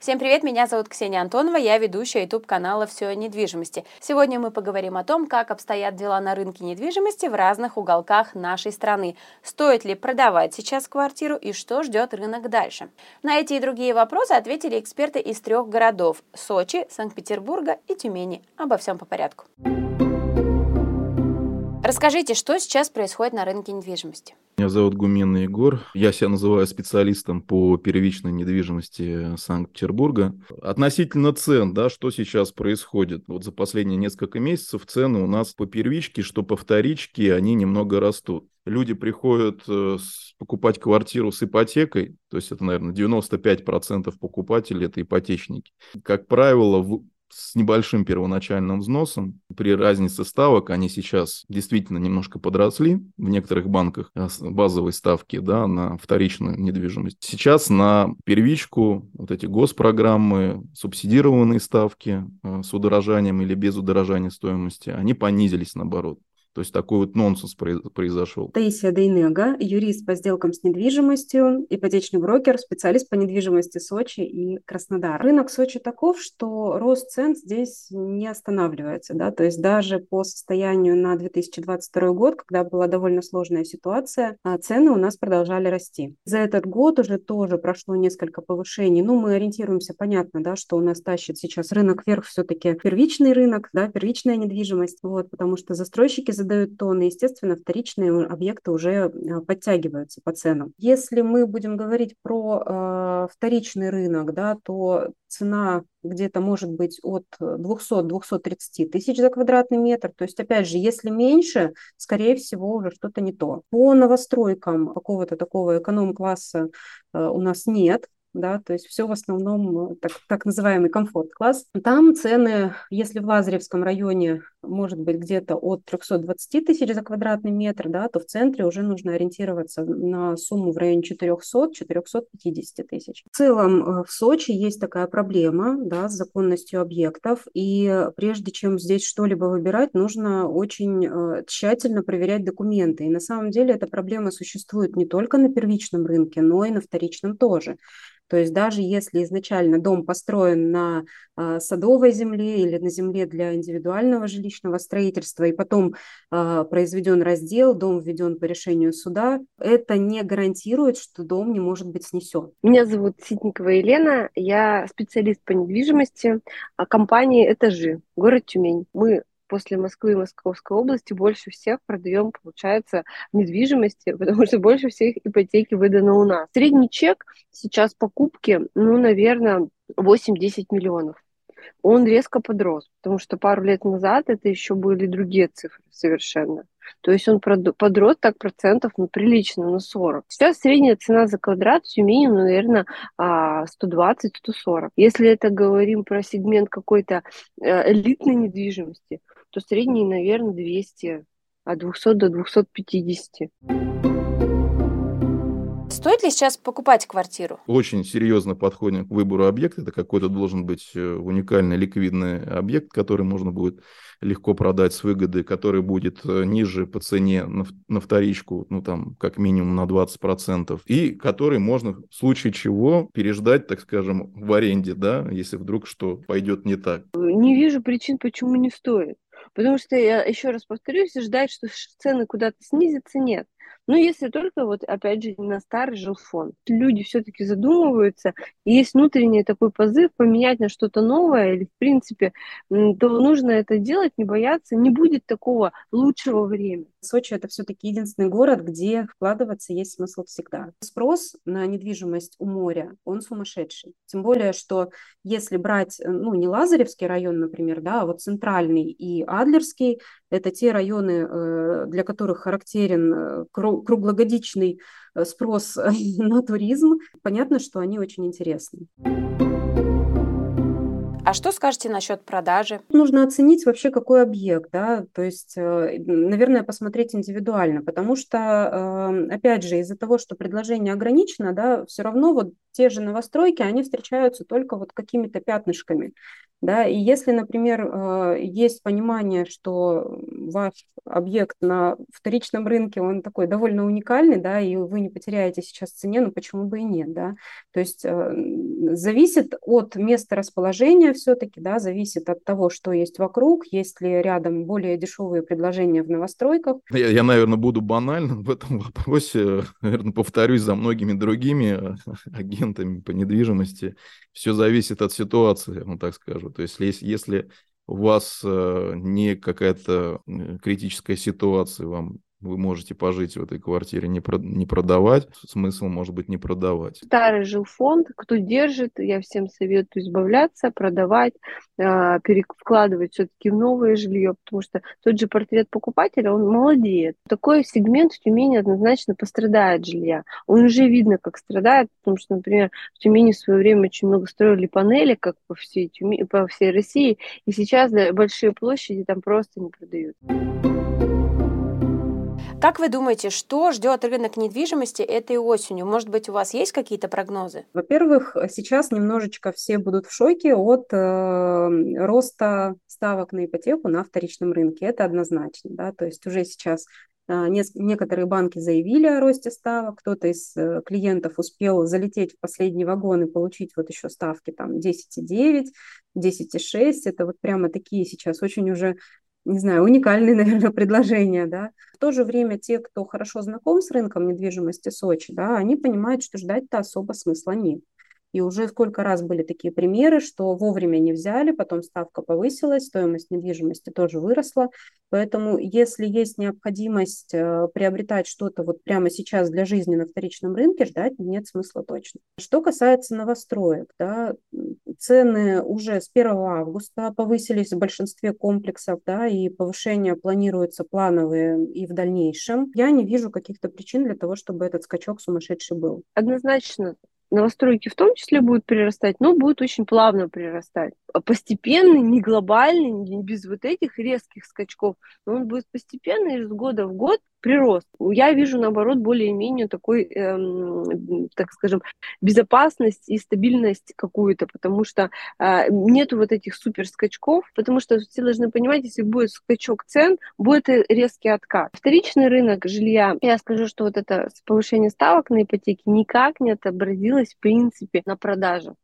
Всем привет, меня зовут Ксения Антонова, я ведущая YouTube-канала «Все о недвижимости». Сегодня мы поговорим о том, как обстоят дела на рынке недвижимости в разных уголках нашей страны, стоит ли продавать сейчас квартиру и что ждет рынок дальше. На эти и другие вопросы ответили эксперты из трех городов – Сочи, Санкт-Петербурга и Тюмени. Обо всем по порядку. Расскажите, что сейчас происходит на рынке недвижимости? Меня зовут Гуменный Егор. Я себя называю специалистом по первичной недвижимости Санкт-Петербурга. Относительно цен, что сейчас происходит. Вот за последние несколько месяцев цены у нас по первичке, что по вторичке, они немного растут. Люди приходят покупать квартиру с ипотекой, то есть это, наверное, 95% покупателей – это ипотечники. Как правило, с небольшим первоначальным взносом. При разнице ставок они сейчас действительно немножко подросли. В некоторых банках базовые ставки на вторичную недвижимость. Сейчас на первичку вот эти госпрограммы, субсидированные ставки с удорожанием или без удорожания стоимости, они понизились наоборот. То есть такой вот нонсенс произошел. Таисия Дейнега, юрист по сделкам с недвижимостью, ипотечный брокер, специалист по недвижимости Сочи и Краснодара. Рынок Сочи таков, что рост цен здесь не останавливается. То есть даже по состоянию на 2022 год, когда была довольно сложная ситуация, цены у нас продолжали расти. За этот год уже тоже прошло несколько повышений. Мы ориентируемся, понятно, что у нас тащит сейчас рынок вверх все-таки первичный рынок, первичная недвижимость, потому что застройщики задают тон, и, естественно, вторичные объекты уже подтягиваются по ценам. Если мы будем говорить про вторичный рынок, то цена где-то может быть от 200-230 тысяч за квадратный метр. То есть, опять же, если меньше, скорее всего, уже что-то не то. По новостройкам какого-то такого эконом-класса у нас нет. То есть все в основном так называемый комфорт-класс. Там цены, если в Лазаревском районе, может быть, где-то от 320 тысяч за квадратный метр, то в центре уже нужно ориентироваться на сумму в районе 400-450 тысяч. В целом в Сочи есть такая проблема с законностью объектов, и прежде чем здесь что-либо выбирать, нужно очень тщательно проверять документы. И на самом деле эта проблема существует не только на первичном рынке, но и на вторичном тоже. То есть даже если изначально дом построен на садовой земле или на земле для индивидуального жилищного строительства, и потом произведен раздел, дом введен по решению суда, это не гарантирует, что дом не может быть снесен. Меня зовут Ситникова Елена, я специалист по недвижимости компании «Этажи», город Тюмень. Мы после Москвы и Московской области больше всех продаем, получается, недвижимости, потому что больше всех ипотеки выдано у нас. Средний чек сейчас покупки, наверное, 8-10 миллионов. Он резко подрос, потому что пару лет назад это еще были другие цифры совершенно. То есть он подрос так процентов, прилично, на 40. Сейчас средняя цена за квадрат в Тюмени, наверное, 120-140. Если это говорим про сегмент какой-то элитной недвижимости, то средний, наверное, 200, от 200 до 250. Стоит ли сейчас покупать квартиру? Очень серьезно подходим к выбору объекта. Это какой-то должен быть уникальный ликвидный объект, который можно будет легко продать с выгодой, который будет ниже по цене на вторичку, как минимум на 20%, и который можно в случае чего переждать, так скажем, в аренде, если вдруг что пойдет не так. Не вижу причин, почему не стоит. Потому что, я еще раз повторюсь, ждать, что цены куда-то снизятся, нет. Если только, опять же, на старый жилфонд. Люди все-таки задумываются, и есть внутренний такой позыв поменять на что-то новое, или, в принципе, то нужно это делать, не бояться, не будет такого лучшего времени. Сочи – это все-таки единственный город, где вкладываться есть смысл всегда. Спрос на недвижимость у моря, он сумасшедший. Тем более, что если брать, не Лазаревский район, например, а Центральный и Адлерский, это те районы, для которых характерен круглогодичный спрос на туризм. Понятно, что они очень интересны. А что скажете насчет продажи? Нужно оценить вообще, какой объект, да, то есть, наверное, посмотреть индивидуально, потому что, опять же, из-за того, что предложение ограничено, да, все равно вот те же новостройки, они встречаются только вот какими-то пятнышками, да, и если, например, есть понимание, что ваш объект на вторичном рынке, он такой довольно уникальный, да, и вы не потеряете сейчас в цене, ну почему бы и нет, да, то есть зависит от места расположения все-таки, да, зависит от того, что есть вокруг, есть ли рядом более дешевые предложения в новостройках. Я наверное, буду банальным в этом вопросе, наверное, повторюсь за многими другими агентами по недвижимости, все зависит от ситуации, ну так скажу. То есть, если у вас не какая-то критическая ситуация, вы можете пожить в этой квартире, не продавать, смысл может быть не продавать. Старый жилфонд, кто держит, я всем советую избавляться, продавать, перекладывать все-таки в новое жилье, потому что тот же портрет покупателя, он молодеет. Такой сегмент в Тюмени однозначно пострадает жилья. Он уже видно, как страдает, потому что, например, в Тюмени в свое время очень много строили панели, как по всей России, и сейчас большие площади там просто не продают. Как вы думаете, что ждет рынок недвижимости этой осенью? Может быть, у вас есть какие-то прогнозы? Во-первых, сейчас немножечко все будут в шоке от роста ставок на ипотеку на вторичном рынке. Это однозначно, да, то есть уже сейчас некоторые банки заявили о росте ставок, кто-то из клиентов успел залететь в последний вагон и получить вот еще ставки там 10,9, 10,6. Это вот прямо такие сейчас очень уже, не знаю, уникальные, наверное, предложения, да. В то же время те, кто хорошо знаком с рынком недвижимости Сочи, да, они понимают, что ждать-то особо смысла нет. И уже сколько раз были такие примеры, что вовремя не взяли, потом ставка повысилась, стоимость недвижимости тоже выросла. Поэтому если есть необходимость приобретать что-то вот прямо сейчас для жизни на вторичном рынке, ждать нет смысла точно. Что касается новостроек, да, цены уже с 1 августа повысились в большинстве комплексов, да, и повышения планируются плановые и в дальнейшем. Я не вижу каких-то причин для того, чтобы этот скачок сумасшедший был. Однозначно. Новостройки в том числе будут прирастать, но будут очень плавно прирастать. Постепенно, не глобально, не без вот этих резких скачков, но он будет постепенно из года в год прирост. Я вижу, наоборот, более-менее такой, так скажем, безопасность и стабильность какую-то, потому что нету вот этих суперскачков, потому что все должны понимать, если будет скачок цен, будет и резкий откат. Вторичный рынок жилья, я скажу, что вот это повышение ставок на ипотеке никак не отобразилось, в принципе, на продажах.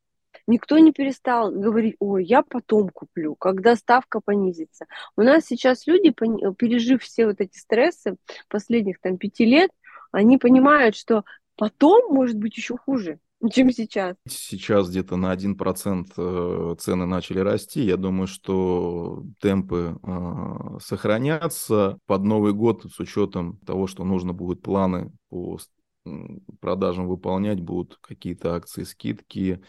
Никто не перестал говорить: ой, я потом куплю, когда ставка понизится. У нас сейчас люди, пережив все вот эти стрессы последних там 5 лет, они понимают, что потом может быть еще хуже, чем сейчас. Сейчас где-то на 1% цены начали расти. Я думаю, что темпы сохранятся под Новый год с учетом того, что нужно будут планы по продажам выполнять, будут какие-то акции, скидки.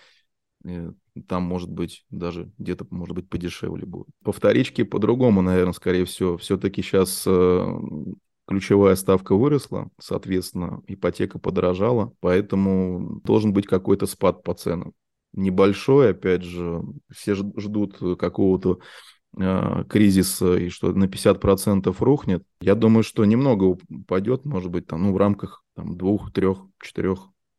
Там, может быть, даже где-то, может быть, подешевле будет. По вторичке по-другому, наверное, скорее всего. Все-таки сейчас ключевая ставка выросла, соответственно, ипотека подорожала, поэтому должен быть какой-то спад по ценам. Небольшой, опять же, все ждут какого-то кризиса и что на 50% рухнет. Я думаю, что немного упадет, может быть, там, ну, в рамках там, 2, 3, 4,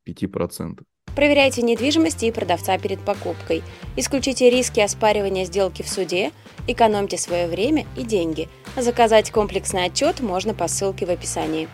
5%. Проверяйте недвижимость и продавца перед покупкой. Исключите риски оспаривания сделки в суде. Экономьте свое время и деньги. Заказать комплексный отчет можно по ссылке в описании.